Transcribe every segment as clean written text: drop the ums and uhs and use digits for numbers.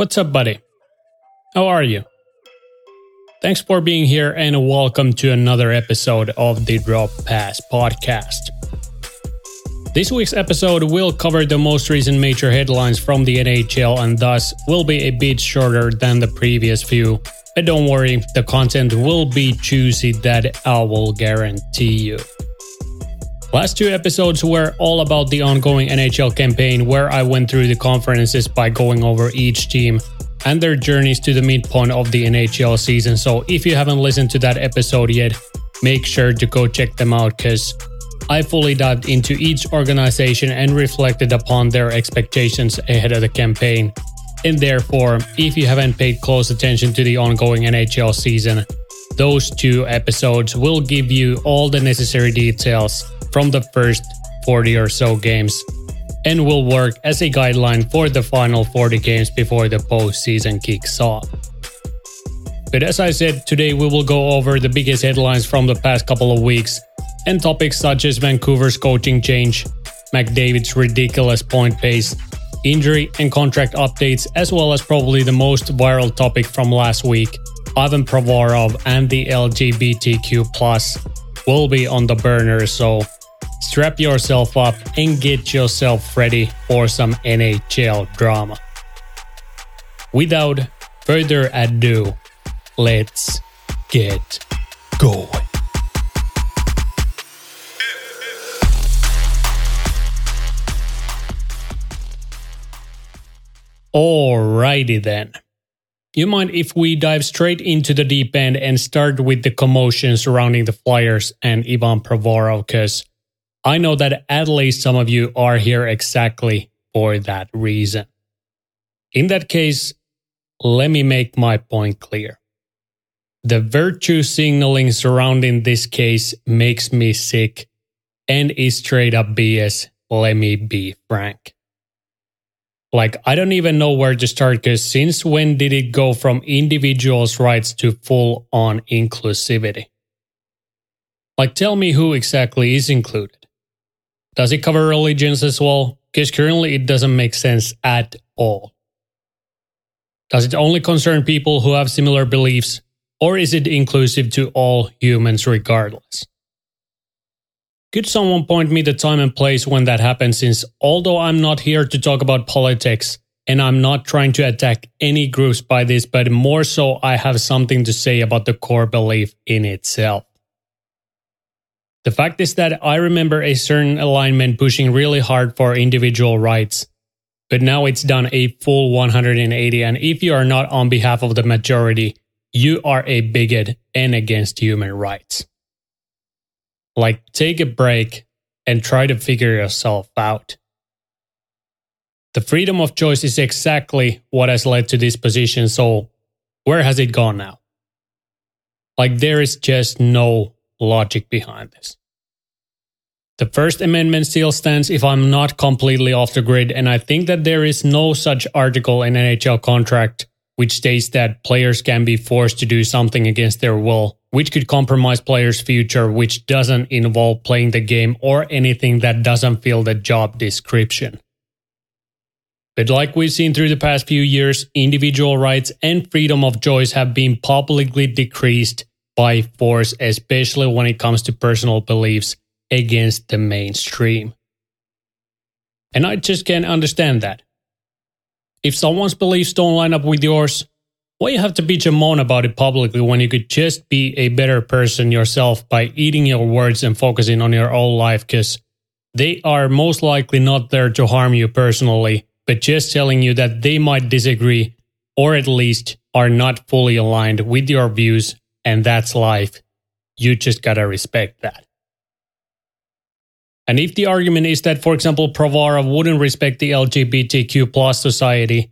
What's up, buddy? How are you? Thanks for being here and welcome to another episode of the Drop Pass podcast. This week's episode will cover the most recent major headlines from the NHL and thus will be a bit shorter than the previous few. But don't worry, the content will be juicy, that I will guarantee you. Last two episodes were all about the ongoing NHL campaign, where I went through the conferences by going over each team and their journeys to the midpoint of the NHL season. So if you haven't listened to that episode yet, make sure to go check them out, because I fully dived into each organization and reflected upon their expectations ahead of the campaign. And therefore, if you haven't paid close attention to the ongoing NHL season, those two episodes will give you all the necessary details from the first 40 or so games and will work as a guideline for the final 40 games before the postseason kicks off. But as I said, today we will go over the biggest headlines from the past couple of weeks and topics such as Vancouver's coaching change, McDavid's ridiculous point pace, injury and contract updates, as well as probably the most viral topic from last week, Ivan Provorov and the LGBTQ+. Will be on the burner, so strap yourself up and get yourself ready for some NHL drama. Without further ado, let's get going. Alrighty then. You mind if we dive straight into the deep end and start with the commotion surrounding the Flyers and Ivan Provorov? Because I know that at least some of you are here exactly for that reason. In that case, let me make my point clear. The virtue signaling surrounding this case makes me sick and is straight up BS, let me be frank. I don't even know where to start, because since when did it go from individuals' rights to full-on inclusivity? Tell me who exactly is included. Does it cover religions as well? Because currently it doesn't make sense at all. Does it only concern people who have similar beliefs, or is it inclusive to all humans regardless? Could someone point me the time and place when that happens, since although I'm not here to talk about politics and I'm not trying to attack any groups by this, but more so I have something to say about the core belief in itself. The fact is that I remember a certain alignment pushing really hard for individual rights, but now it's done a full 180, and if you are not on behalf of the majority, you are a bigot and against human rights. Take a break and try to figure yourself out. The freedom of choice is exactly what has led to this position, so where has it gone now? There is just no logic behind this. The First Amendment still stands if I'm not completely off the grid, and I think that there is no such article in NHL contract which states that players can be forced to do something against their will, which could compromise players' future, which doesn't involve playing the game or anything that doesn't fill the job description. But like we've seen through the past few years, individual rights and freedom of choice have been publicly decreased by force, especially when it comes to personal beliefs against the mainstream. And I just can't understand that. If someone's beliefs don't line up with yours, why you have to bitch and moan about it publicly when you could just be a better person yourself by eating your words and focusing on your own life, because they are most likely not there to harm you personally, but just telling you that they might disagree or at least are not fully aligned with your views, and that's life. You just gotta respect that. And if the argument is that, for example, Provorov wouldn't respect the LGBTQ+ society,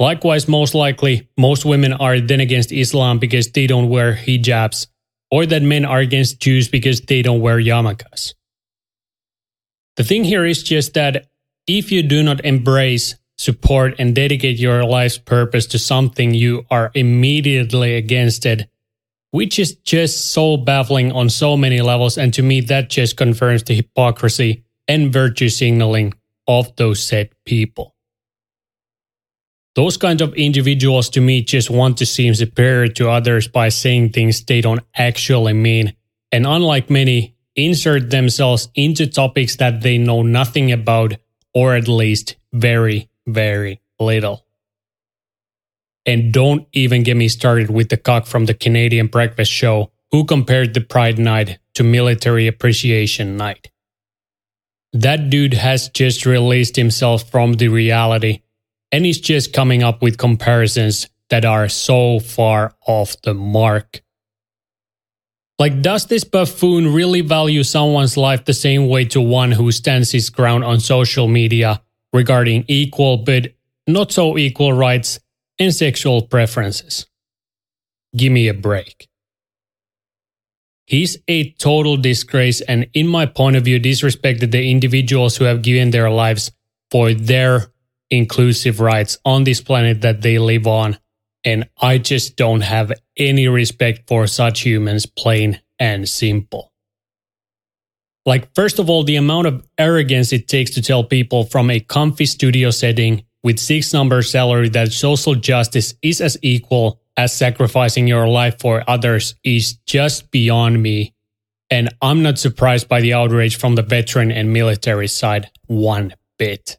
likewise, most likely, most women are then against Islam because they don't wear hijabs, or that men are against Jews because they don't wear yarmulkes. The thing here is just that if you do not embrace, support, and dedicate your life's purpose to something, you are immediately against it, which is just so baffling on so many levels, and to me that just confirms the hypocrisy and virtue signaling of those said people. those kinds of individuals to me just want to seem superior to others by saying things they don't actually mean. And unlike many, insert themselves into topics that they know nothing about, or at least very, very little. And don't even get me started with the cock from the Canadian breakfast show who compared the Pride Night to Military Appreciation Night. That dude has just released himself from the reality, and he's just coming up with comparisons that are so far off the mark. Like, does this buffoon really value someone's life the same way to one who stands his ground on social media regarding equal but not so equal rights and sexual preferences? Give me a break. He's a total disgrace, and in my point of view, disrespected the individuals who have given their lives for their inclusive rights on this planet that they live on. And I just don't have any respect for such humans, plain and simple. Like, first of all, the amount of arrogance it takes to tell people from a comfy studio setting with 6-number salary that social justice is as equal as sacrificing your life for others is just beyond me, and I'm not surprised by the outrage from the veteran and military side one bit.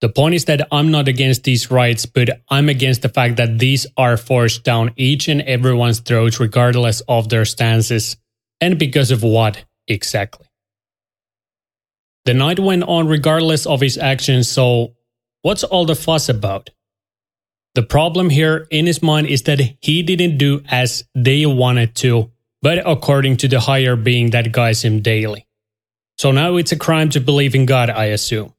The point is that I'm not against these rights, but I'm against the fact that these are forced down each and everyone's throats regardless of their stances, and because of what exactly. The night went on regardless of his actions, so what's all the fuss about? The problem here in his mind is that he didn't do as they wanted to, but according to the higher being that guides him daily. So now it's a crime to believe in God, I assume.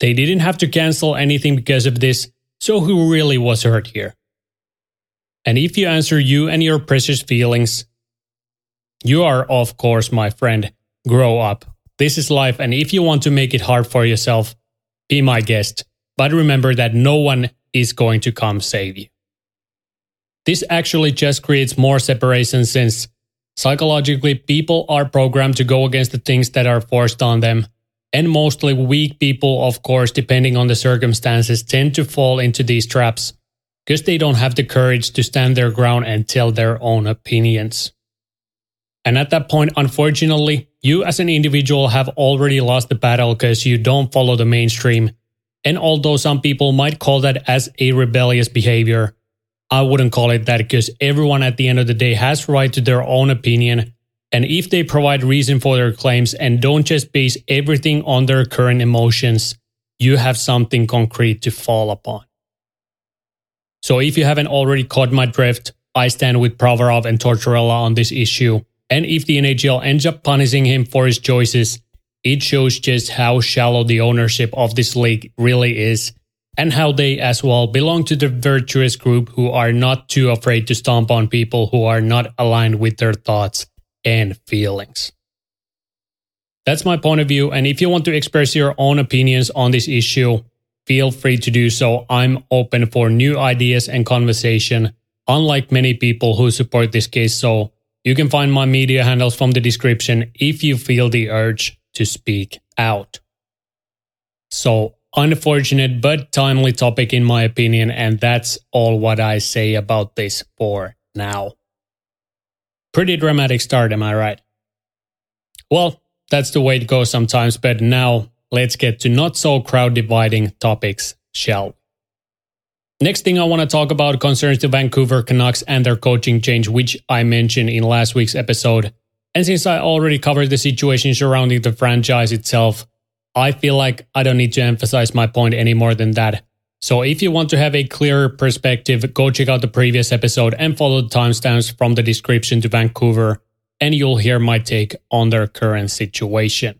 They didn't have to cancel anything because of this, so who really was hurt here? And if you answer you and your precious feelings, you are, of course, my friend. Grow up. This is life, and if you want to make it hard for yourself, be my guest. But remember that no one is going to come save you. This actually just creates more separation, since psychologically people are programmed to go against the things that are forced on them. And mostly weak people, of course, depending on the circumstances, tend to fall into these traps because they don't have the courage to stand their ground and tell their own opinions. And at that point, unfortunately, you as an individual have already lost the battle because you don't follow the mainstream. And although some people might call that as a rebellious behavior, I wouldn't call it that, because everyone at the end of the day has right to their own opinion. And if they provide reason for their claims and don't just base everything on their current emotions, you have something concrete to fall upon. So if you haven't already caught my drift, I stand with Provorov and Tortorella on this issue. And if the NHL ends up punishing him for his choices, it shows just how shallow the ownership of this league really is, and how they as well belong to the virtuous group who are not too afraid to stomp on people who are not aligned with their thoughts and feelings. That's my point of view, and if you want to express your own opinions on this issue, feel free to do so. I'm open for new ideas and conversation, unlike many people who support this case, so you can find my media handles from the description if you feel the urge to speak out. So, unfortunate but timely topic in my opinion, and that's all what I say about this for now. Pretty dramatic start, am I right? Well, that's the way it goes sometimes, but now let's get to not so crowd dividing topics, shall we? Next thing I want to talk about concerns the Vancouver Canucks and their coaching change, which I mentioned in last week's episode. And since I already covered the situation surrounding the franchise itself, I feel like I don't need to emphasize my point any more than that. So if you want to have a clearer perspective, go check out the previous episode and follow the timestamps from the description to Vancouver, and you'll hear my take on their current situation.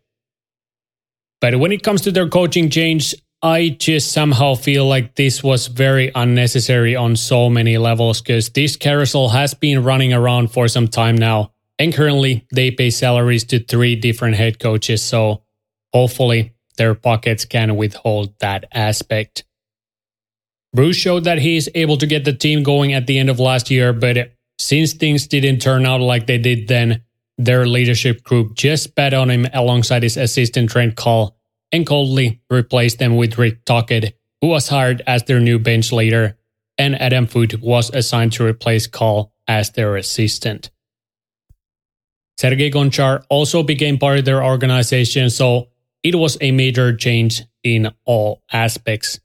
But when it comes to their coaching change, I just somehow feel like this was very unnecessary on so many levels, because this carousel has been running around for some time now. And currently, they pay salaries to 3 different head coaches, so hopefully their pockets can withhold that aspect. Bruce showed that he is able to get the team going at the end of last year, but since things didn't turn out like they did then, their leadership group just spat on him alongside his assistant Trent Cole and coldly replaced them with Rick Tocchett, who was hired as their new bench leader, and Adam Foot was assigned to replace Cole as their assistant. Sergei Gonchar also became part of their organization, so it was a major change in all aspects.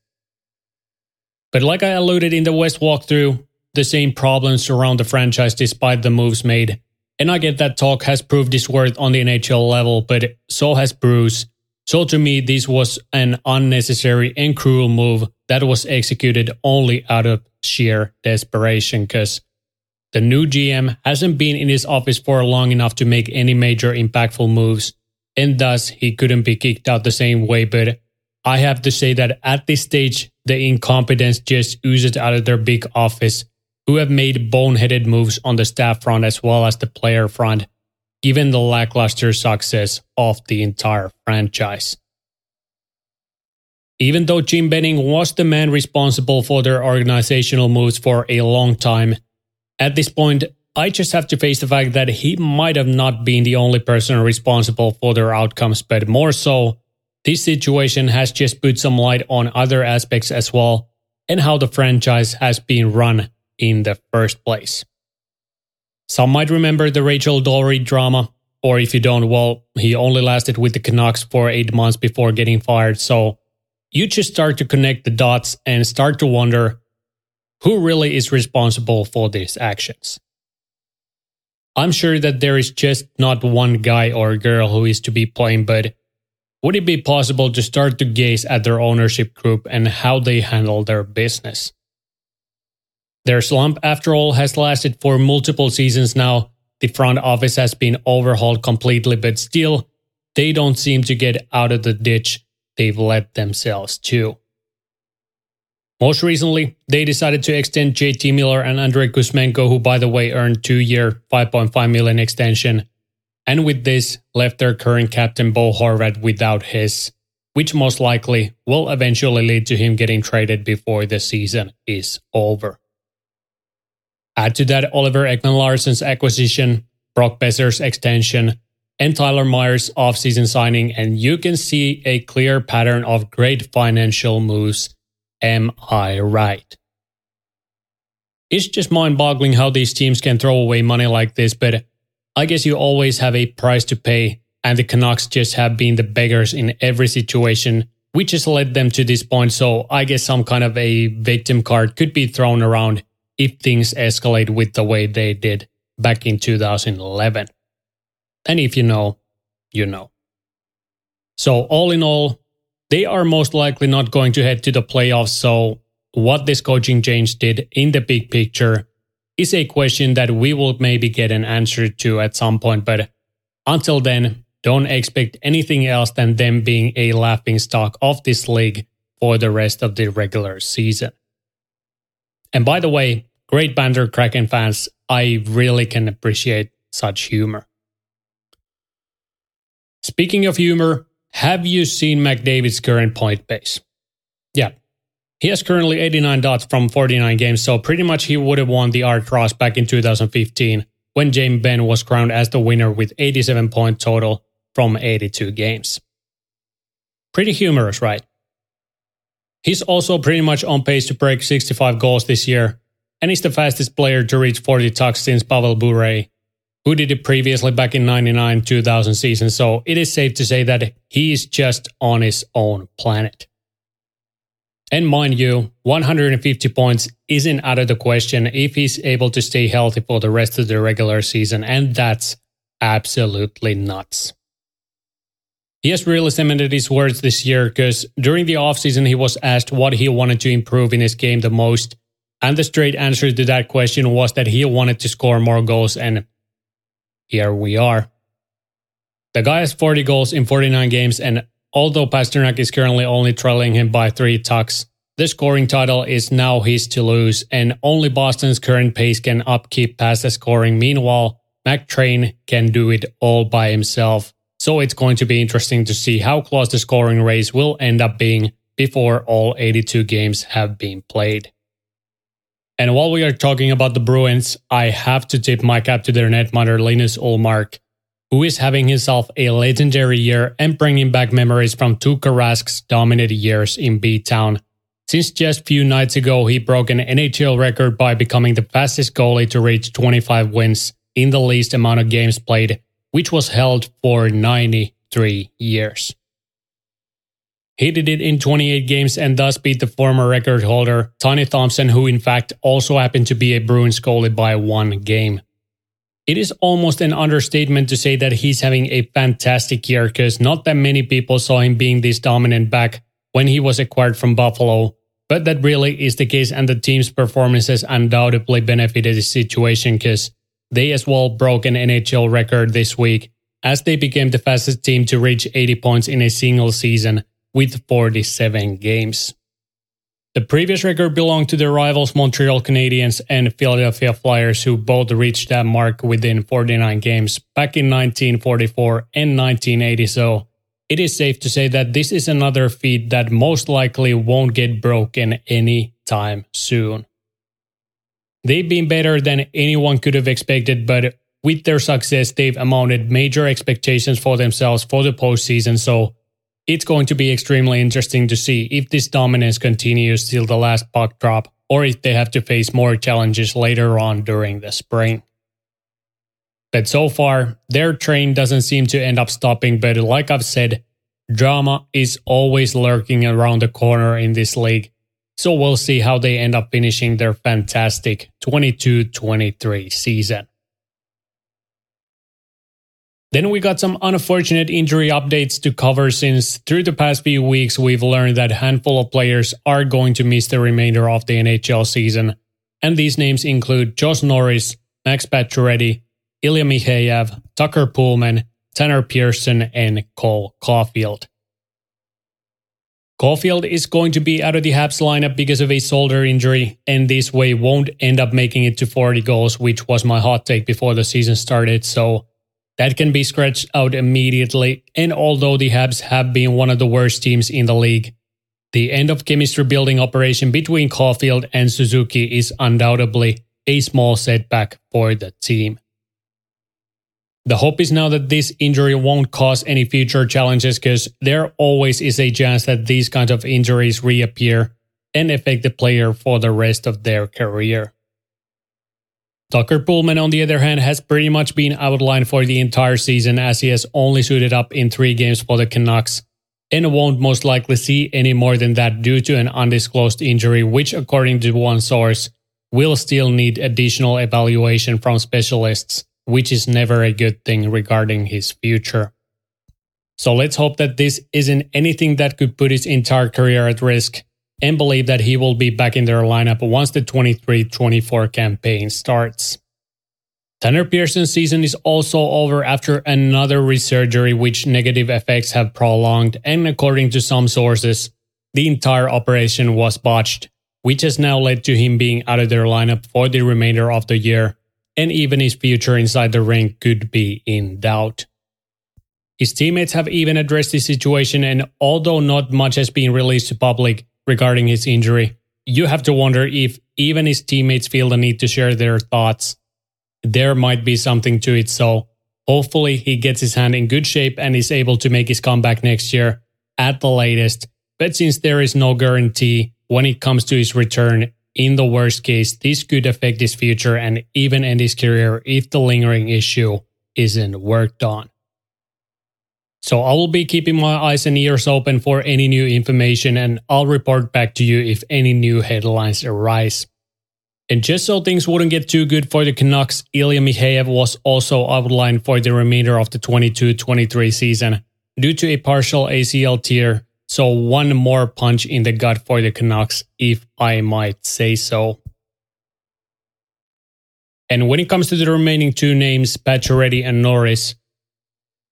But like I alluded in the West walkthrough, the same problems surround the franchise despite the moves made. And I get that Talk has proved his worth on the NHL level, but so has Bruce. So to me, this was an unnecessary and cruel move that was executed only out of sheer desperation, because the new GM hasn't been in his office for long enough to make any major impactful moves, and thus he couldn't be kicked out the same way. But I have to say that at this stage, the incompetence just oozes out of their big office, who have made boneheaded moves on the staff front as well as the player front, given the lackluster success of the entire franchise. Even though Jim Benning was the man responsible for their organizational moves for a long time, at this point, I just have to face the fact that he might have not been the only person responsible for their outcomes, but more so, this situation has just put some light on other aspects as well, and how the franchise has been run in the first place. Some might remember the Rachel Dolry drama, or if you don't, well, he only lasted with the Canucks for 8 months before getting fired, so you just start to connect the dots and start to wonder who really is responsible for these actions. I'm sure that there is just not one guy or girl who is to be blamed, but would it be possible to start to gaze at their ownership group and how they handle their business? Their slump, after all, has lasted for multiple seasons now. The front office has been overhauled completely, but still, they don't seem to get out of the ditch they've led themselves to. Most recently, they decided to extend JT Miller and Andrei Kuzmenko, who, by the way, earned 2-year, $5.5 million extension, and with this, left their current captain Bo Horvat without his, which most likely will eventually lead to him getting traded before the season is over. Add to that Oliver Ekman-Larsson's acquisition, Brock Besser's extension, and Tyler Myers' offseason signing, and you can see a clear pattern of great financial moves. Am I right? It's just mind-boggling how these teams can throw away money like this, but I guess you always have a price to pay, and the Canucks just have been the beggars in every situation, which has led them to this point, so I guess some kind of a victim card could be thrown around if things escalate with the way they did back in 2011. And if you know, you know. So all in all, they are most likely not going to head to the playoffs, so what this coaching change did in the big picture is a question that we will maybe get an answer to at some point, but until then, don't expect anything else than them being a laughingstock of this league for the rest of the regular season. And by the way, great banter, Kraken fans, I really can appreciate such humor. Speaking of humor, have you seen McDavid's current point pace? Yeah, he has currently 89 dots from 49 games, so pretty much he would have won the Art Cross back in 2015 when James Benn was crowned as the winner with 87 point total from 82 games. Pretty humorous, right? He's also pretty much on pace to break 65 goals this year, and he's the fastest player to reach 40 tucks since Pavel Bure, who did it previously back in 1999-2000 season, so it is safe to say that he is just on his own planet. And mind you, 150 points isn't out of the question if he's able to stay healthy for the rest of the regular season, and that's absolutely nuts. He has really cemented his words this year because during the offseason he was asked what he wanted to improve in his game the most, and the straight answer to that question was that he wanted to score more goals, and here we are. The guy has 40 goals in 49 games, and although Pasternak is currently only trailing him by 3 tucks, the scoring title is now his to lose, and only Boston's current pace can upkeep past the scoring. Meanwhile, McTrain can do it all by himself. So it's going to be interesting to see how close the scoring race will end up being before all 82 games have been played. And while we are talking about the Bruins, I have to tip my cap to their netminder Linus Ullmark, who is having himself a legendary year and bringing back memories from Tuukka Rask's dominant years in B-Town, Since just a few nights ago, he broke an NHL record by becoming the fastest goalie to reach 25 wins in the least amount of games played, which was held for 93 years. He did it in 28 games and thus beat the former record holder, Tony Thompson, who in fact also happened to be a Bruins goalie by one game. It is almost an understatement to say that he's having a fantastic year, because not that many people saw him being this dominant back when he was acquired from Buffalo, but that really is the case, and the team's performances undoubtedly benefited the situation, because they as well broke an NHL record this week as they became the fastest team to reach 80 points in a single season with 47 games. The previous record belonged to the rivals Montreal Canadiens and Philadelphia Flyers, who both reached that mark within 49 games back in 1944 and 1980, so it is safe to say that this is another feat that most likely won't get broken any time soon. They've been better than anyone could have expected, but with their success, they've amounted major expectations for themselves for the postseason, so it's going to be extremely interesting to see if this dominance continues till the last puck drop, or if they have to face more challenges later on during the spring. But so far, their train doesn't seem to end up stopping, but like I've said, drama is always lurking around the corner in this league, so we'll see how they end up finishing their fantastic 22-23 season. Then we got some unfortunate injury updates to cover, since through the past few weeks we've learned that a handful of players are going to miss the remainder of the NHL season. And these names include Josh Norris, Max Pacioretty, Ilya Mikheyev, Tucker Poolman, Tanner Pearson, and Cole Caufield. Caufield is going to be out of the Habs lineup because of a shoulder injury, and this way won't end up making it to 40 goals, which was my hot take before the season started, so that can be scratched out immediately, and although the Habs have been one of the worst teams in the league, the end of chemistry building operation between Caufield and Suzuki is undoubtedly a small setback for the team. The hope is now that this injury won't cause any future challenges, because there always is a chance that these kinds of injuries reappear and affect the player for the rest of their career. Tucker Poolman, on the other hand, has pretty much been outlined for the entire season, as he has only suited up in 3 games for the Canucks and won't most likely see any more than that due to an undisclosed injury, which, according to one source, will still need additional evaluation from specialists, which is never a good thing regarding his future. So let's hope that this isn't anything that could put his entire career at risk, and believe that he will be back in their lineup once the 23-24 campaign starts. Tanner Pearson's season is also over after another resurgery, which negative effects have prolonged, and according to some sources, the entire operation was botched, which has now led to him being out of their lineup for the remainder of the year, and even his future inside the rink could be in doubt. His teammates have even addressed the situation, and although not much has been released to public regarding his injury, you have to wonder if even his teammates feel the need to share their thoughts. There might be something to it, so hopefully he gets his hand in good shape and is able to make his comeback next year at the latest. But since there is no guarantee when it comes to his return, in the worst case, this could affect his future and even end his career if the lingering issue isn't worked on. So I will be keeping my eyes and ears open for any new information, and I'll report back to you if any new headlines arise. And just so things wouldn't get too good for the Canucks, Ilya Mikheyev was also outlined for the remainder of the 22-23 season due to a partial ACL tear, so one more punch in the gut for the Canucks, if I might say so. And when it comes to the remaining 2 names, Pacioretty and Norris,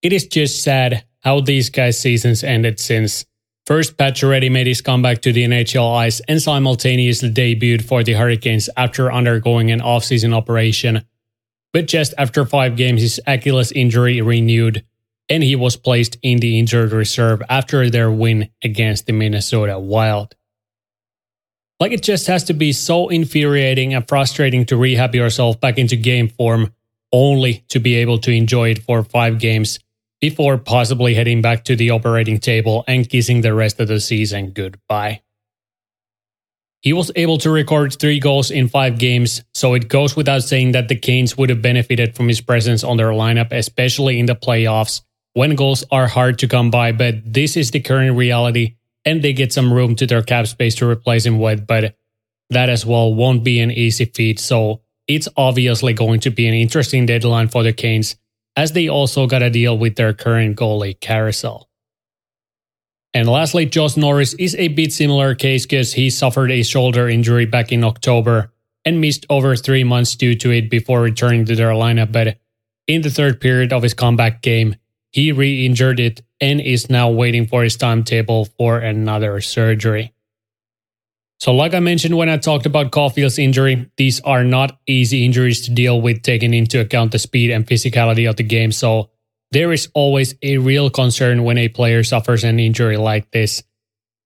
it is just sad how these guys' seasons ended, since first Pacioretty made his comeback to the NHL ice and simultaneously debuted for the Hurricanes after undergoing an off-season operation. But just after 5 games, his Achilles injury renewed, and he was placed in the injured reserve after their win against the Minnesota Wild. Like, it just has to be so infuriating and frustrating to rehab yourself back into game form, only to be able to enjoy it for 5 games before possibly heading back to the operating table and kissing the rest of the season goodbye. He was able to record 3 goals in 5 games, so it goes without saying that the Canes would have benefited from his presence on their lineup, especially in the playoffs, when goals are hard to come by, but this is the current reality, and they get some room to their cap space to replace him with, but that as well won't be an easy feat, so it's obviously going to be an interesting deadline for the Canes, as they also got to deal with their current goalie carousel. And lastly, Josh Norris is a bit similar case because he suffered a shoulder injury back in October and missed over 3 months due to it before returning to their lineup, but in the third period of his comeback game, he re-injured it and is now waiting for his timetable for another surgery. So like I mentioned when I talked about Caufield's injury, these are not easy injuries to deal with, taking into account the speed and physicality of the game. So there is always a real concern when a player suffers an injury like this.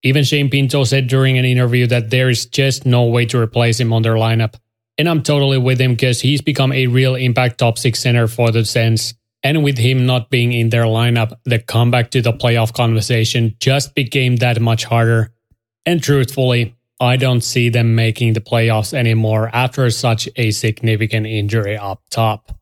Even Shane Pinto said during an interview that there is just no way to replace him on their lineup. And I'm totally with him because he's become a real impact top six center for the Sens. And with him not being in their lineup, the comeback to the playoff conversation just became that much harder. And truthfully, I don't see them making the playoffs anymore after such a significant injury up top.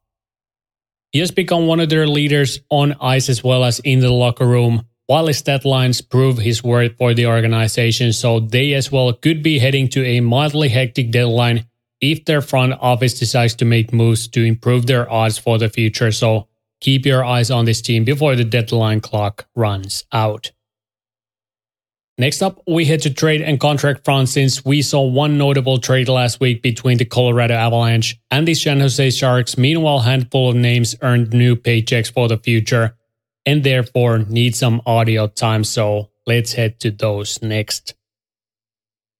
He has become one of their leaders on ice as well as in the locker room, while his stat lines prove his worth for the organization, so they as well could be heading to a mildly hectic deadline if their front office decides to make moves to improve their odds for the future, so keep your eyes on this team before the deadline clock runs out. Next up, we head to trade and contract front since we saw one notable trade last week between the Colorado Avalanche and the San Jose Sharks. Meanwhile, a handful of names earned new paychecks for the future and therefore need some audio time, so let's head to those next.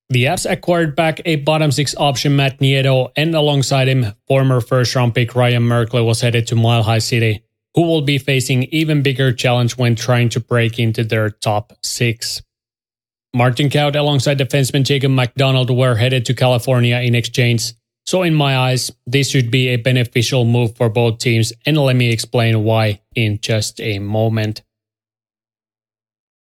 The Avs acquired back a bottom six option Matt Nieto, and alongside him, former first-round pick Ryan Merkley was headed to Mile High City, who will be facing even bigger challenge when trying to break into their top six. Martin Kaut alongside defenseman Jacob McDonald were headed to California in exchange. So in my eyes, this should be a beneficial move for both teams, and let me explain why in just a moment.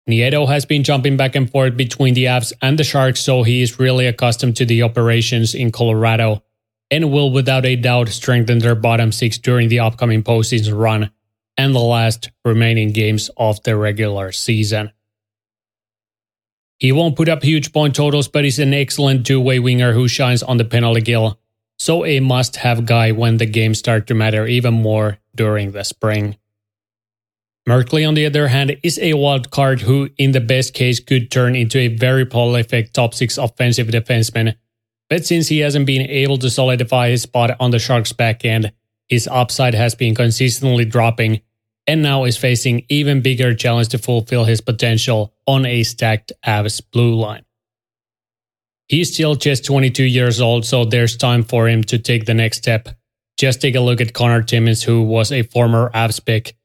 Nieto has been jumping back and forth between the Avs and the Sharks, so he is really accustomed to the operations in Colorado and will without a doubt strengthen their bottom six during the upcoming postseason run and the last remaining games of the regular season. He won't put up huge point totals, but he's an excellent two-way winger who shines on the penalty kill, so a must-have guy when the games start to matter even more during the spring. Merkley, on the other hand, is a wild card who, in the best case, could turn into a very prolific top-six offensive defenseman, but since he hasn't been able to solidify his spot on the Sharks' back end, his upside has been consistently dropping, and now is facing even bigger challenge to fulfill his potential on a stacked Avs blue line. He's still just 22 years old, so there's time for him to take the next step. Just take a look at Connor Timmins, who was a former Avs pick.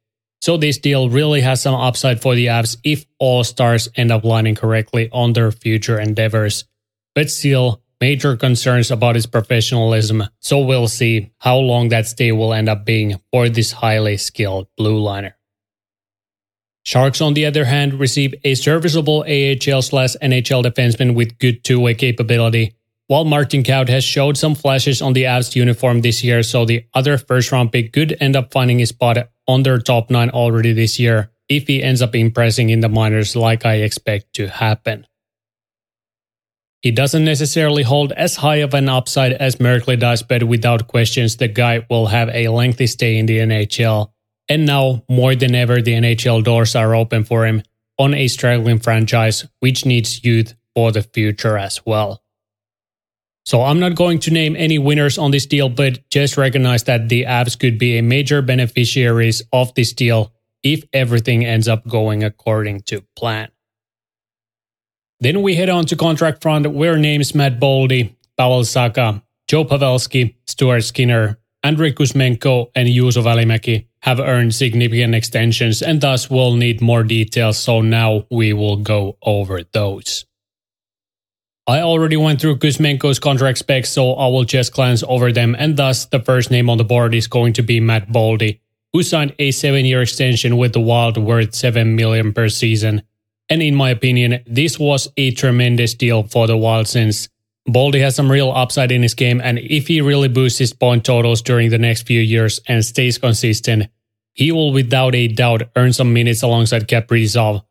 So this deal really has some upside for the Avs if all stars end up lining correctly on their future endeavors. But still, major concerns about his professionalism, so we'll see how long that stay will end up being for this highly skilled blue liner. Sharks, on the other hand, receive a serviceable AHL/NHL defenseman with good two-way capability, while Martin Kaut has showed some flashes on the Avs uniform this year, so the other first-round pick could end up finding his spot on their top 9 already this year if he ends up impressing in the minors like I expect to happen. He doesn't necessarily hold as high of an upside as Merkley does, but without questions, the guy will have a lengthy stay in the NHL. And now, more than ever, the NHL doors are open for him on a struggling franchise, which needs youth for the future as well. So I'm not going to name any winners on this deal, but just recognize that the Avs could be a major beneficiaries of this deal if everything ends up going according to plan. Then we head on to contract front, where names Matt Boldy, Pavel Saka, Joe Pavelski, Stuart Skinner, Andrei Kuzmenko, and Juuso Välimäki have earned significant extensions and thus will need more details, so now we will go over those. I already went through Kuzmenko's contract specs, so I will just glance over them, and thus the first name on the board is going to be Matt Boldy, who signed a 7-year extension with the Wild worth $7 million per season. And in my opinion, this was a tremendous deal for the Wild since Boldy has some real upside in his game, and if he really boosts his point totals during the next few years and stays consistent, he will without a doubt earn some minutes alongside Kaprizov.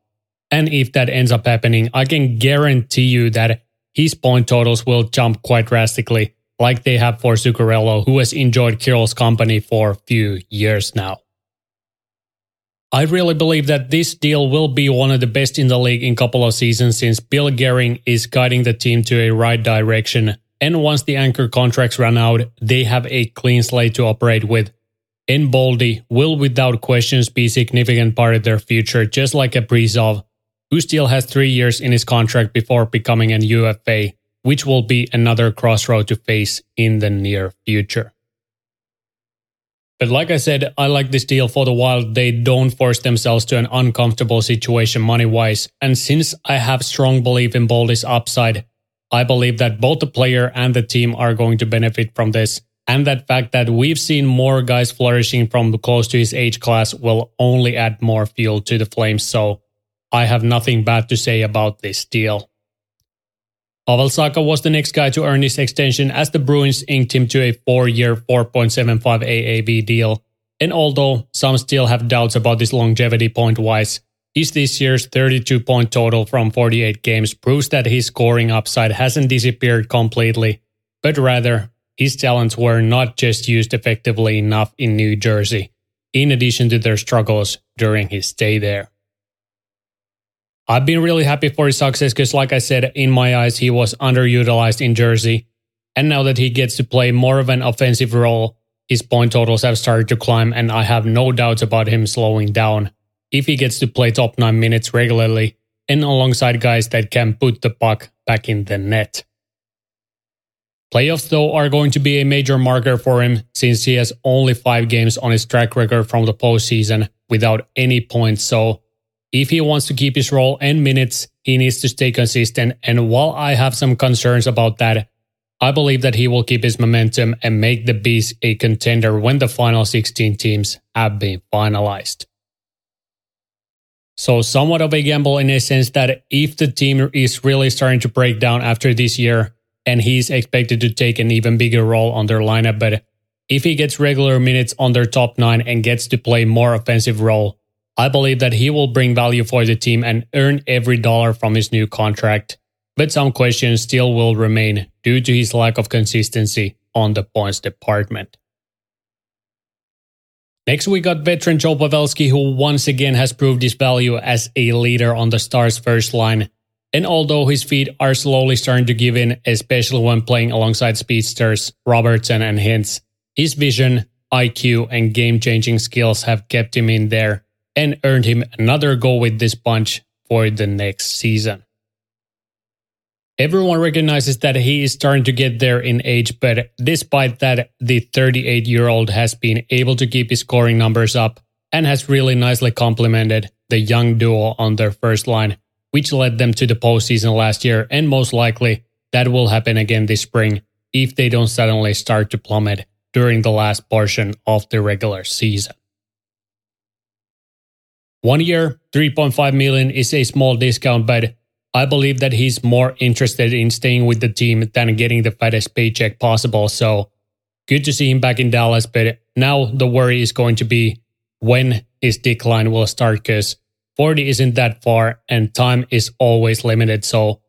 And if that ends up happening, I can guarantee you that his point totals will jump quite drastically, like they have for Zuccarello, who has enjoyed Kirill's company for a few years now. I really believe that this deal will be one of the best in the league in a couple of seasons, since Bill Guerin is guiding the team to a right direction. And once the anchor contracts run out, they have a clean slate to operate with. And Boldy will without questions be a significant part of their future, just like Kaprizov, who still has 3 years in his contract before becoming an UFA, which will be another crossroad to face in the near future. But like I said, I like this deal for the Wild. They don't force themselves to an uncomfortable situation money-wise. And since I have strong belief in Boldy's upside, I believe that both the player and the team are going to benefit from this. And that fact that we've seen more guys flourishing from close to his age class will only add more fuel to the flames. So I have nothing bad to say about this deal. Pavel Saka was the next guy to earn his extension, as the Bruins inked him to a 4-year, 4.75 AAV deal. And although some still have doubts about this longevity point-wise, his this year's 32-point total from 48 games proves that his scoring upside hasn't disappeared completely, but rather his talents were not just used effectively enough in New Jersey, in addition to their struggles during his stay there. I've been really happy for his success because, like I said, in my eyes, he was underutilized in Jersey. And now that he gets to play more of an offensive role, his point totals have started to climb, and I have no doubts about him slowing down if he gets to play top 9 minutes regularly and alongside guys that can put the puck back in the net. Playoffs, though, are going to be a major marker for him, since he has only 5 games on his track record from the postseason without any points, so if he wants to keep his role and minutes, he needs to stay consistent. And while I have some concerns about that, I believe that he will keep his momentum and make the Bees a contender when the final 16 teams have been finalized. So somewhat of a gamble in a sense that if the team is really starting to break down after this year, and he's expected to take an even bigger role on their lineup, but if he gets regular minutes on their top 9 and gets to play more offensive role, I believe that he will bring value for the team and earn every dollar from his new contract, but some questions still will remain due to his lack of consistency on the points department. Next, we got veteran Joe Pavelski, who once again has proved his value as a leader on the Stars' first line, and although his feet are slowly starting to give in, especially when playing alongside speedsters Robertson and Hintz, his vision, IQ, and game-changing skills have kept him in there and earned him another goal with this punch for the next season. Everyone recognizes that he is starting to get there in age, but despite that, the 38-year-old has been able to keep his scoring numbers up and has really nicely complemented the young duo on their first line, which led them to the postseason last year, and most likely that will happen again this spring if they don't suddenly start to plummet during the last portion of the regular season. 1 year, $3.5 million is a small discount, but I believe that he's more interested in staying with the team than getting the fattest paycheck possible. So good to see him back in Dallas, but now the worry is going to be when his decline will start, because 40 isn't that far and time is always limited. So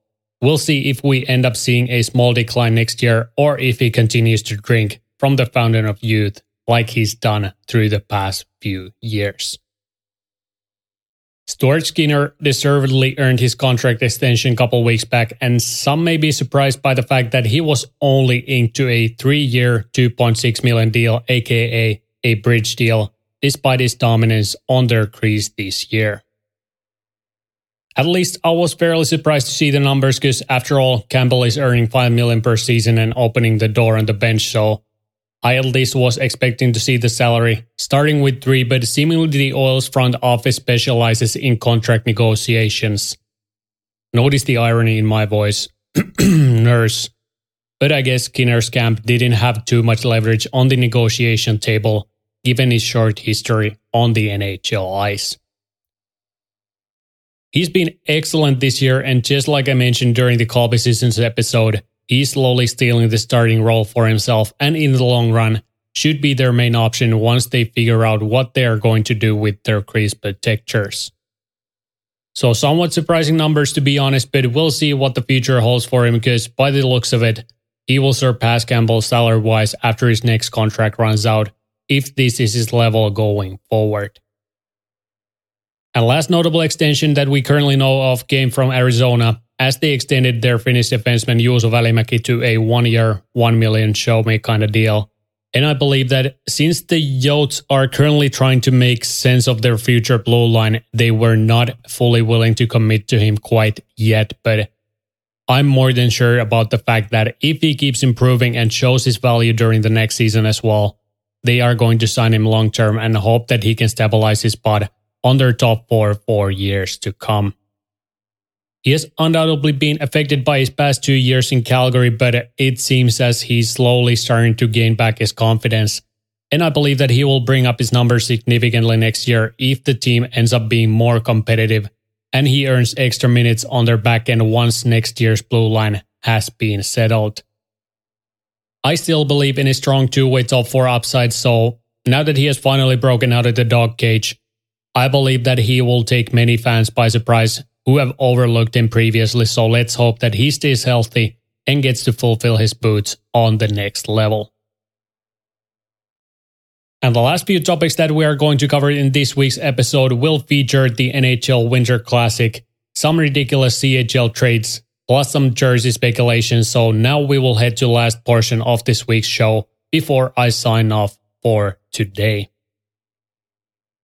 we'll see if we end up seeing a small decline next year or if he continues to drink from the fountain of youth like he's done through the past few years. Stuart Skinner deservedly earned his contract extension a couple weeks back, and some may be surprised by the fact that he was only inked to a 3-year, $2.6 million deal, aka a bridge deal, despite his dominance on their crease this year. At least I was fairly surprised to see the numbers, because after all, Campbell is earning $5 million per season and opening the door on the bench, so I at least was expecting to see the salary starting with 3, but seemingly the Oilers front office specializes in contract negotiations. Notice the irony in my voice. Nurse. But I guess Skinner's camp didn't have too much leverage on the negotiation table, given his short history on the NHL ice. He's been excellent this year, and just like I mentioned during the Colby Seasons episode, He's slowly stealing the starting role for himself, and in the long run, should be their main option once they figure out what they are going to do with their crease protectors. So somewhat surprising numbers to be honest, but we'll see what the future holds for him because by the looks of it, he will surpass Campbell salary-wise after his next contract runs out if this is his level going forward. And last notable extension that we currently know of came from Arizona as they extended their Finnish defenseman Juuso Välimäki to a one-year, $1 million show me kind of deal. And I believe that since the Yotes are currently trying to make sense of their future blue line, they were not fully willing to commit to him quite yet. But I'm more than sure about the fact that if he keeps improving and shows his value during the next season as well, they are going to sign him long-term and hope that he can stabilize his spot on their top 4 years to come. He has undoubtedly been affected by his past 2 years in Calgary, but it seems as he's slowly starting to gain back his confidence. And I believe that he will bring up his numbers significantly next year if the team ends up being more competitive and he earns extra minutes on their back end once next year's blue line has been settled. I still believe in his strong two-way top four upside, so now that he has finally broken out of the dog cage, I believe that he will take many fans by surprise who have overlooked him previously, so let's hope that he stays healthy and gets to fulfill his boots on the next level. And the last few topics that we are going to cover in this week's episode will feature the NHL Winter Classic, some ridiculous CHL trades, plus some jersey speculation, so now we will head to the last portion of this week's show before I sign off for today.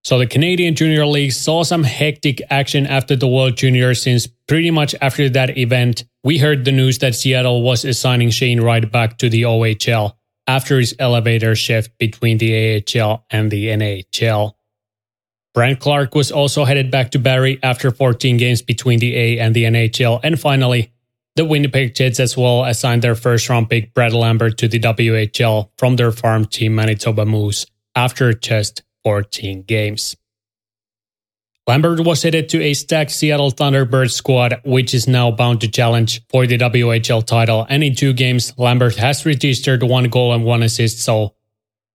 So the Canadian Junior League saw some hectic action after the World Juniors since pretty much after that event, we heard the news that Seattle was assigning Shane Wright back to the OHL after his elevator shift between the AHL and the NHL. Brant Clark was also headed back to Barrie after 14 games between the A and the NHL. And finally, the Winnipeg Jets as well assigned their first round pick Brad Lambert to the WHL from their farm team Manitoba Moose after just 14 games. Lambert was headed to a stacked Seattle Thunderbirds squad, which is now bound to challenge for the WHL title. And in 2 games, Lambert has registered 1 goal and 1 assist. So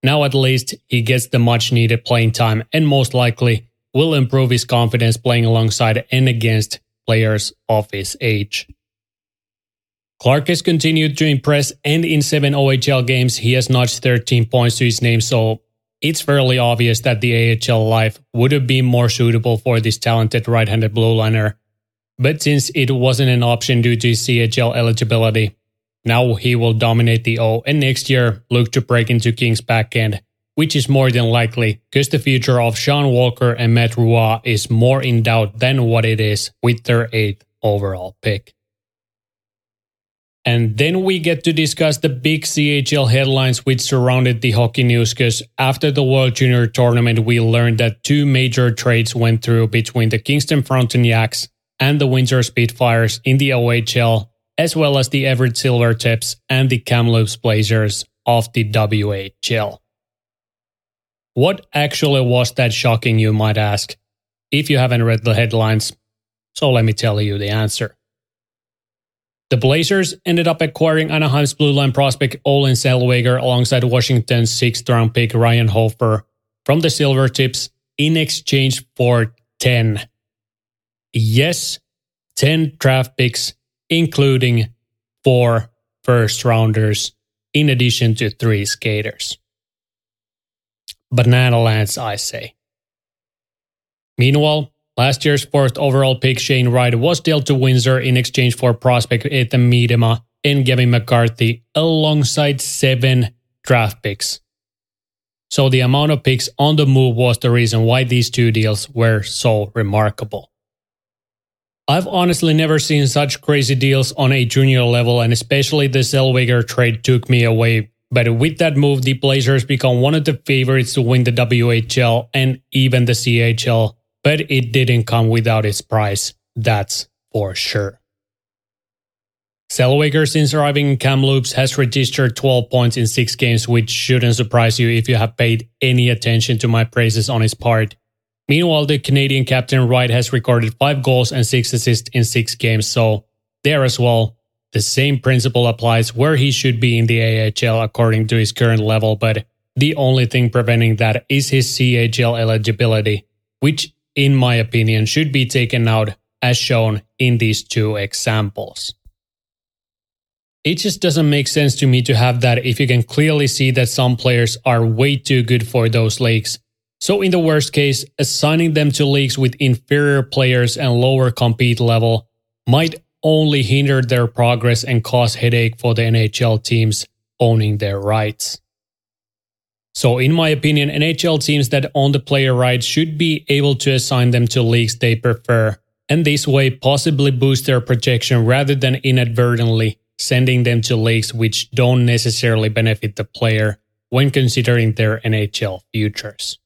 now at least he gets the much needed playing time and most likely will improve his confidence playing alongside and against players of his age. Clark has continued to impress, and in 7 OHL games, he has notched 13 points to his name. So it's fairly obvious that the AHL life would have been more suitable for this talented right-handed blue liner, but since it wasn't an option due to his CHL eligibility, now he will dominate the O and next year look to break into King's backend, which is more than likely because the future of Sean Walker and Matt Roy is more in doubt than what it is with their 8th overall pick. And then we get to discuss the big CHL headlines which surrounded the hockey news because after the World Junior Tournament we learned that 2 major trades went through between the Kingston Frontenacs and the Windsor Spitfires in the OHL, as well as the Everett Silvertips and the Kamloops Blazers of the WHL. What actually was that shocking, you might ask, if you haven't read the headlines? So let me tell you the answer. The Blazers ended up acquiring Anaheim's blue line prospect Olin Zellweger alongside Washington's 6th-round pick Ryan Hofer from the Silvertips in exchange for 10. Yes, 10 draft picks, including 4 first-rounders, in addition to 3 skaters. Banana lands, I say. Meanwhile, last year's 4th overall pick Shane Wright was dealt to Windsor in exchange for prospect Ethan Miedema and Gavin McCarthy alongside 7 draft picks. So the amount of picks on the move was the reason why these 2 deals were so remarkable. I've honestly never seen such crazy deals on a junior level, and especially the Zellweger trade took me away. But with that move, the Blazers become one of the favorites to win the WHL and even the CHL. But it didn't come without its price, that's for sure. Zellweger, since arriving in Kamloops, has registered 12 points in 6 games, which shouldn't surprise you if you have paid any attention to my praises on his part. Meanwhile, the Canadian captain Wright has recorded 5 goals and 6 assists in 6 games, so there as well, The same principle applies where he should be in the AHL according to his current level, but the only thing preventing that is his CHL eligibility, which in my opinion should be taken out as shown in these two examples. It just doesn't make sense to me to have that if you can clearly see that some players are way too good for those leagues. So in the worst case, assigning them to leagues with inferior players and lower compete level might only hinder their progress and cause headache for the NHL teams owning their rights. So in my opinion, NHL teams that own the player rights should be able to assign them to leagues they prefer, and this way possibly boost their projection rather than inadvertently sending them to leagues which don't necessarily benefit the player when considering their NHL futures.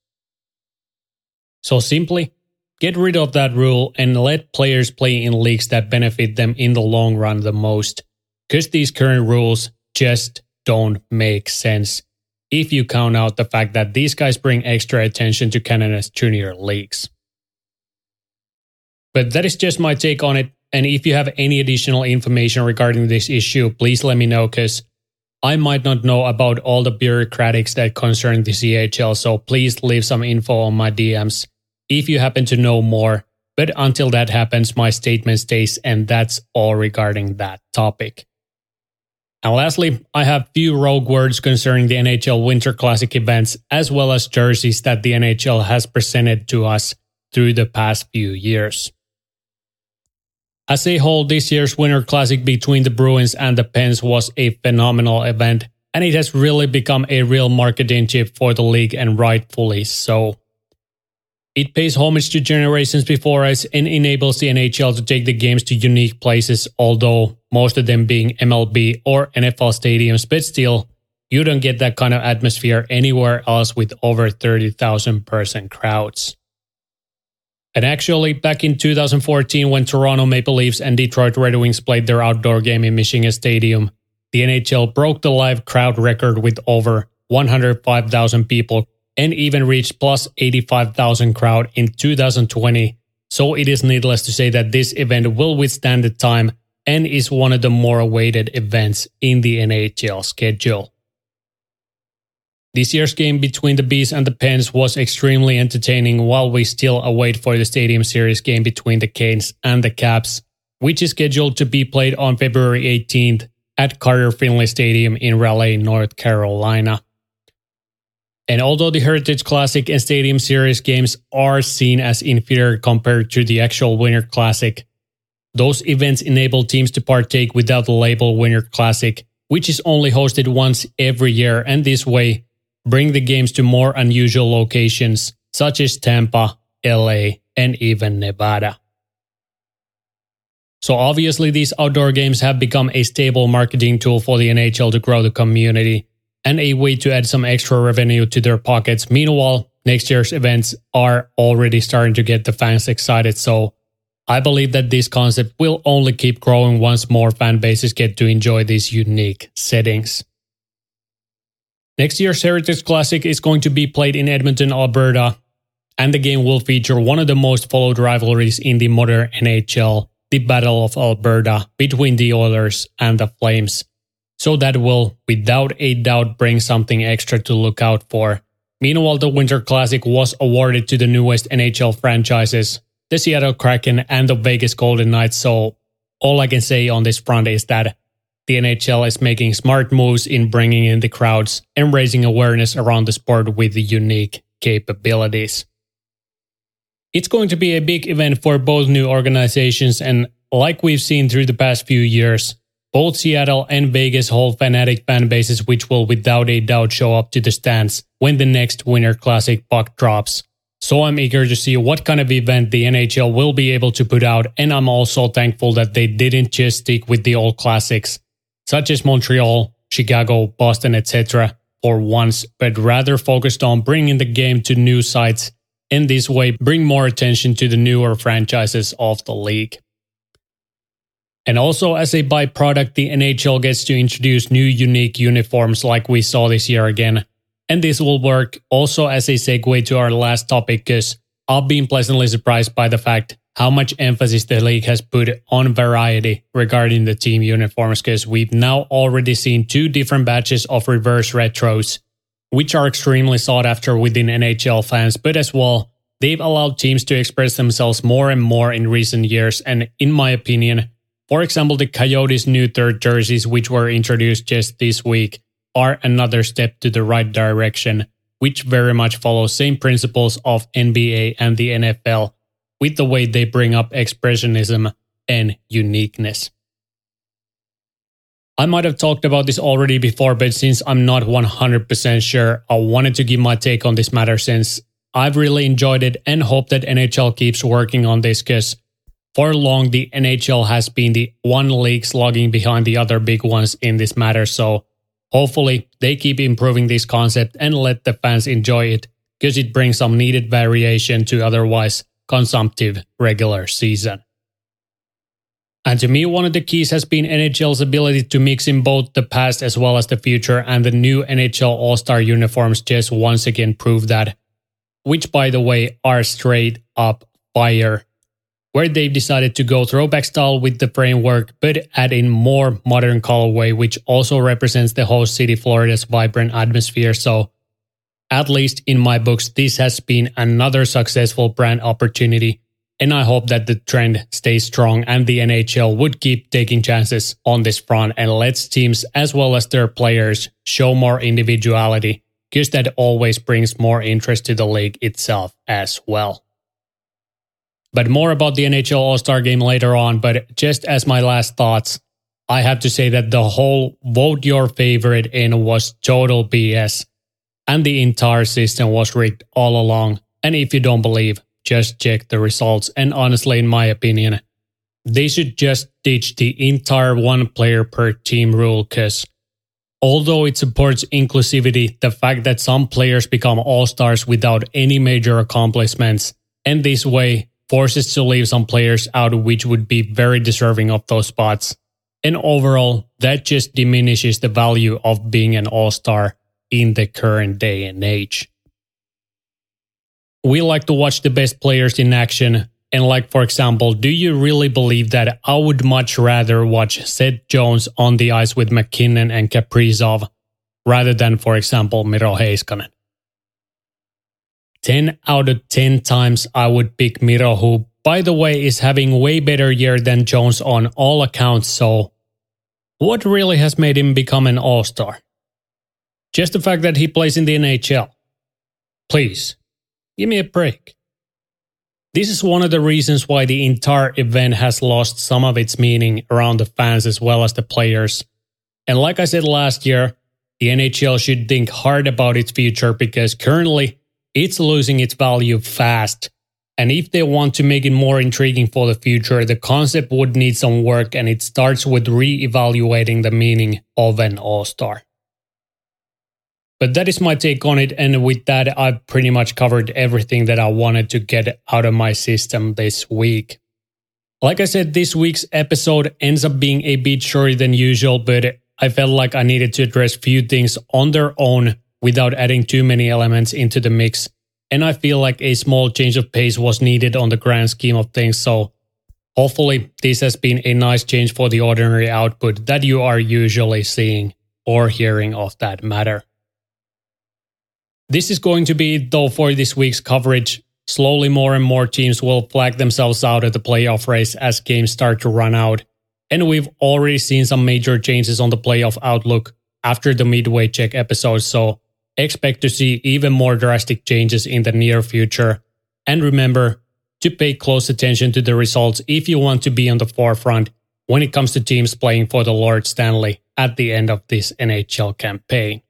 So simply, get rid of that rule and let players play in leagues that benefit them in the long run the most, because these current rules just don't make sense if you count out the fact that these guys bring extra attention to Canada's junior leagues. But that is just my take on it. And if you have any additional information regarding this issue, please let me know, because I might not know about all the bureaucratics that concern the CHL, so please leave some info on my DMs if you happen to know more. But until that happens, my statement stays, and that's all regarding that topic. And lastly, I have few rogue words concerning the NHL Winter Classic events, as well as jerseys that the NHL has presented to us through the past few years. As a whole, this year's Winter Classic between the Bruins and the Pens was a phenomenal event, and it has really become a real marketing chip for the league, and rightfully so. It pays homage to generations before us and enables the NHL to take the games to unique places, although most of them being MLB or NFL stadiums, but still, you don't get that kind of atmosphere anywhere else with over 30,000 person crowds. And actually, back in 2014, when Toronto Maple Leafs and Detroit Red Wings played their outdoor game in Michigan Stadium, the NHL broke the live crowd record with over 105,000 people and even reached plus 85,000 crowd in 2020. So it is needless to say that this event will withstand the time and is one of the more awaited events in the NHL schedule. This year's game between the Bees and the Pens was extremely entertaining, while we still await for the Stadium Series game between the Canes and the Caps, which is scheduled to be played on February 18th at Carter-Finley Stadium in Raleigh, North Carolina. And although the Heritage Classic and Stadium Series games are seen as inferior compared to the actual Winter Classic, those events enable teams to partake without the label Winter Classic, which is only hosted once every year, and this way bring the games to more unusual locations such as Tampa, LA, and even Nevada. So obviously these outdoor games have become a stable marketing tool for the NHL to grow the community and a way to add some extra revenue to their pockets. Meanwhile, next year's events are already starting to get the fans excited, so I believe that this concept will only keep growing once more fan bases get to enjoy these unique settings. Next year's Heritage Classic is going to be played in Edmonton, Alberta, and the game will feature one of the most followed rivalries in the modern NHL, the Battle of Alberta between the Oilers and the Flames. So that will, without a doubt, bring something extra to look out for. Meanwhile, the Winter Classic was awarded to the newest NHL franchises, the Seattle Kraken and the Vegas Golden Knights, so all I can say on this front is that the NHL is making smart moves in bringing in the crowds and raising awareness around the sport with unique capabilities. It's going to be a big event for both new organizations, and like we've seen through the past few years, both Seattle and Vegas hold fanatic fan bases which will without a doubt show up to the stands when the next Winter Classic puck drops. So I'm eager to see what kind of event the NHL will be able to put out, and I'm also thankful that they didn't just stick with the old classics, such as Montreal, Chicago, Boston, etc. for once, but rather focused on bringing the game to new sites, and this way bring more attention to the newer franchises of the league. And also as a byproduct, the NHL gets to introduce new unique uniforms like we saw this year again. And this will work also as a segue to our last topic, because I've been pleasantly surprised by the fact how much emphasis the league has put on variety regarding the team uniforms, because we've now already seen two different batches of reverse retros, which are extremely sought after within NHL fans, but as well, they've allowed teams to express themselves more and more in recent years. And in my opinion, for example, the Coyotes' new third jerseys, which were introduced just this week, are another step to the right direction, which very much follows same principles of NBA and the NFL with the way they bring up expressionism and uniqueness. I might have talked about this already before, but since I'm not 100% sure, I wanted to give my take on this matter since I've really enjoyed it and hope that NHL keeps working on this, because for long the NHL has been the one league slogging behind the other big ones in this matter. So hopefully they keep improving this concept and let the fans enjoy it, because it brings some needed variation to otherwise consumptive regular season. And to me, one of the keys has been NHL's ability to mix in both the past as well as the future, and the new NHL All-Star uniforms just once again prove that, which by the way are straight up fire, where they've decided to go throwback style with the framework but add in more modern colorway, which also represents the host city Florida's vibrant atmosphere. So at least in my books, this has been another successful brand opportunity, and I hope that the trend stays strong and the NHL would keep taking chances on this front and lets teams as well as their players show more individuality, because that always brings more interest to the league itself as well. But more about the NHL All-Star game later on, but just as my last thoughts, I have to say that the whole vote your favorite in was total BS, and the entire system was rigged all along. And if you don't believe, just check the results. And honestly, in my opinion, they should just ditch the entire one player per team rule, because although it supports inclusivity, the fact that some players become all-stars without any major accomplishments, and this way forces to leave some players out which would be very deserving of those spots. And overall, that just diminishes the value of being an all-star in the current day and age. We like to watch the best players in action, and like for example, do you really believe that I would much rather watch Seth Jones on the ice with McKinnon and Kaprizov rather than for example Miro Heiskanen? 10 out of 10 times I would pick Miro, who by the way is having way better year than Jones on all accounts. So what really has made him become an all-star? Just the fact that he plays in the NHL. Please, give me a break. This is one of the reasons why the entire event has lost some of its meaning around the fans as well as the players. And like I said last year, the NHL should think hard about its future, because currently it's losing its value fast. And if they want to make it more intriguing for the future, the concept would need some work, and it starts with re-evaluating the meaning of an all-star. But that is my take on it, and with that, I've pretty much covered everything that I wanted to get out of my system this week. Like I said, this week's episode ends up being a bit shorter than usual, but I felt like I needed to address few things on their own without adding too many elements into the mix, and I feel like a small change of pace was needed on the grand scheme of things, so hopefully this has been a nice change for the ordinary output that you are usually seeing or hearing of that matter. This is going to be it though for this week's coverage. Slowly more and more teams will flag themselves out of the playoff race as games start to run out. And we've already seen some major changes on the playoff outlook after the midway check episode, so expect to see even more drastic changes in the near future. And remember to pay close attention to the results if you want to be on the forefront when it comes to teams playing for the Lord Stanley at the end of this NHL campaign.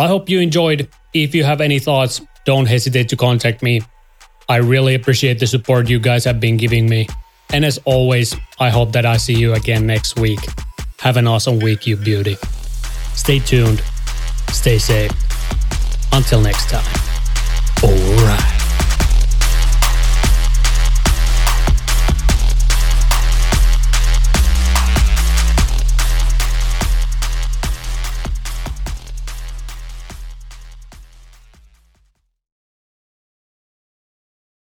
I hope you enjoyed. If you have any thoughts, don't hesitate to contact me. I really appreciate the support you guys have been giving me. And as always, I hope that I see you again next week. Have an awesome week, you beauty. Stay tuned. Stay safe. Until next time. All right.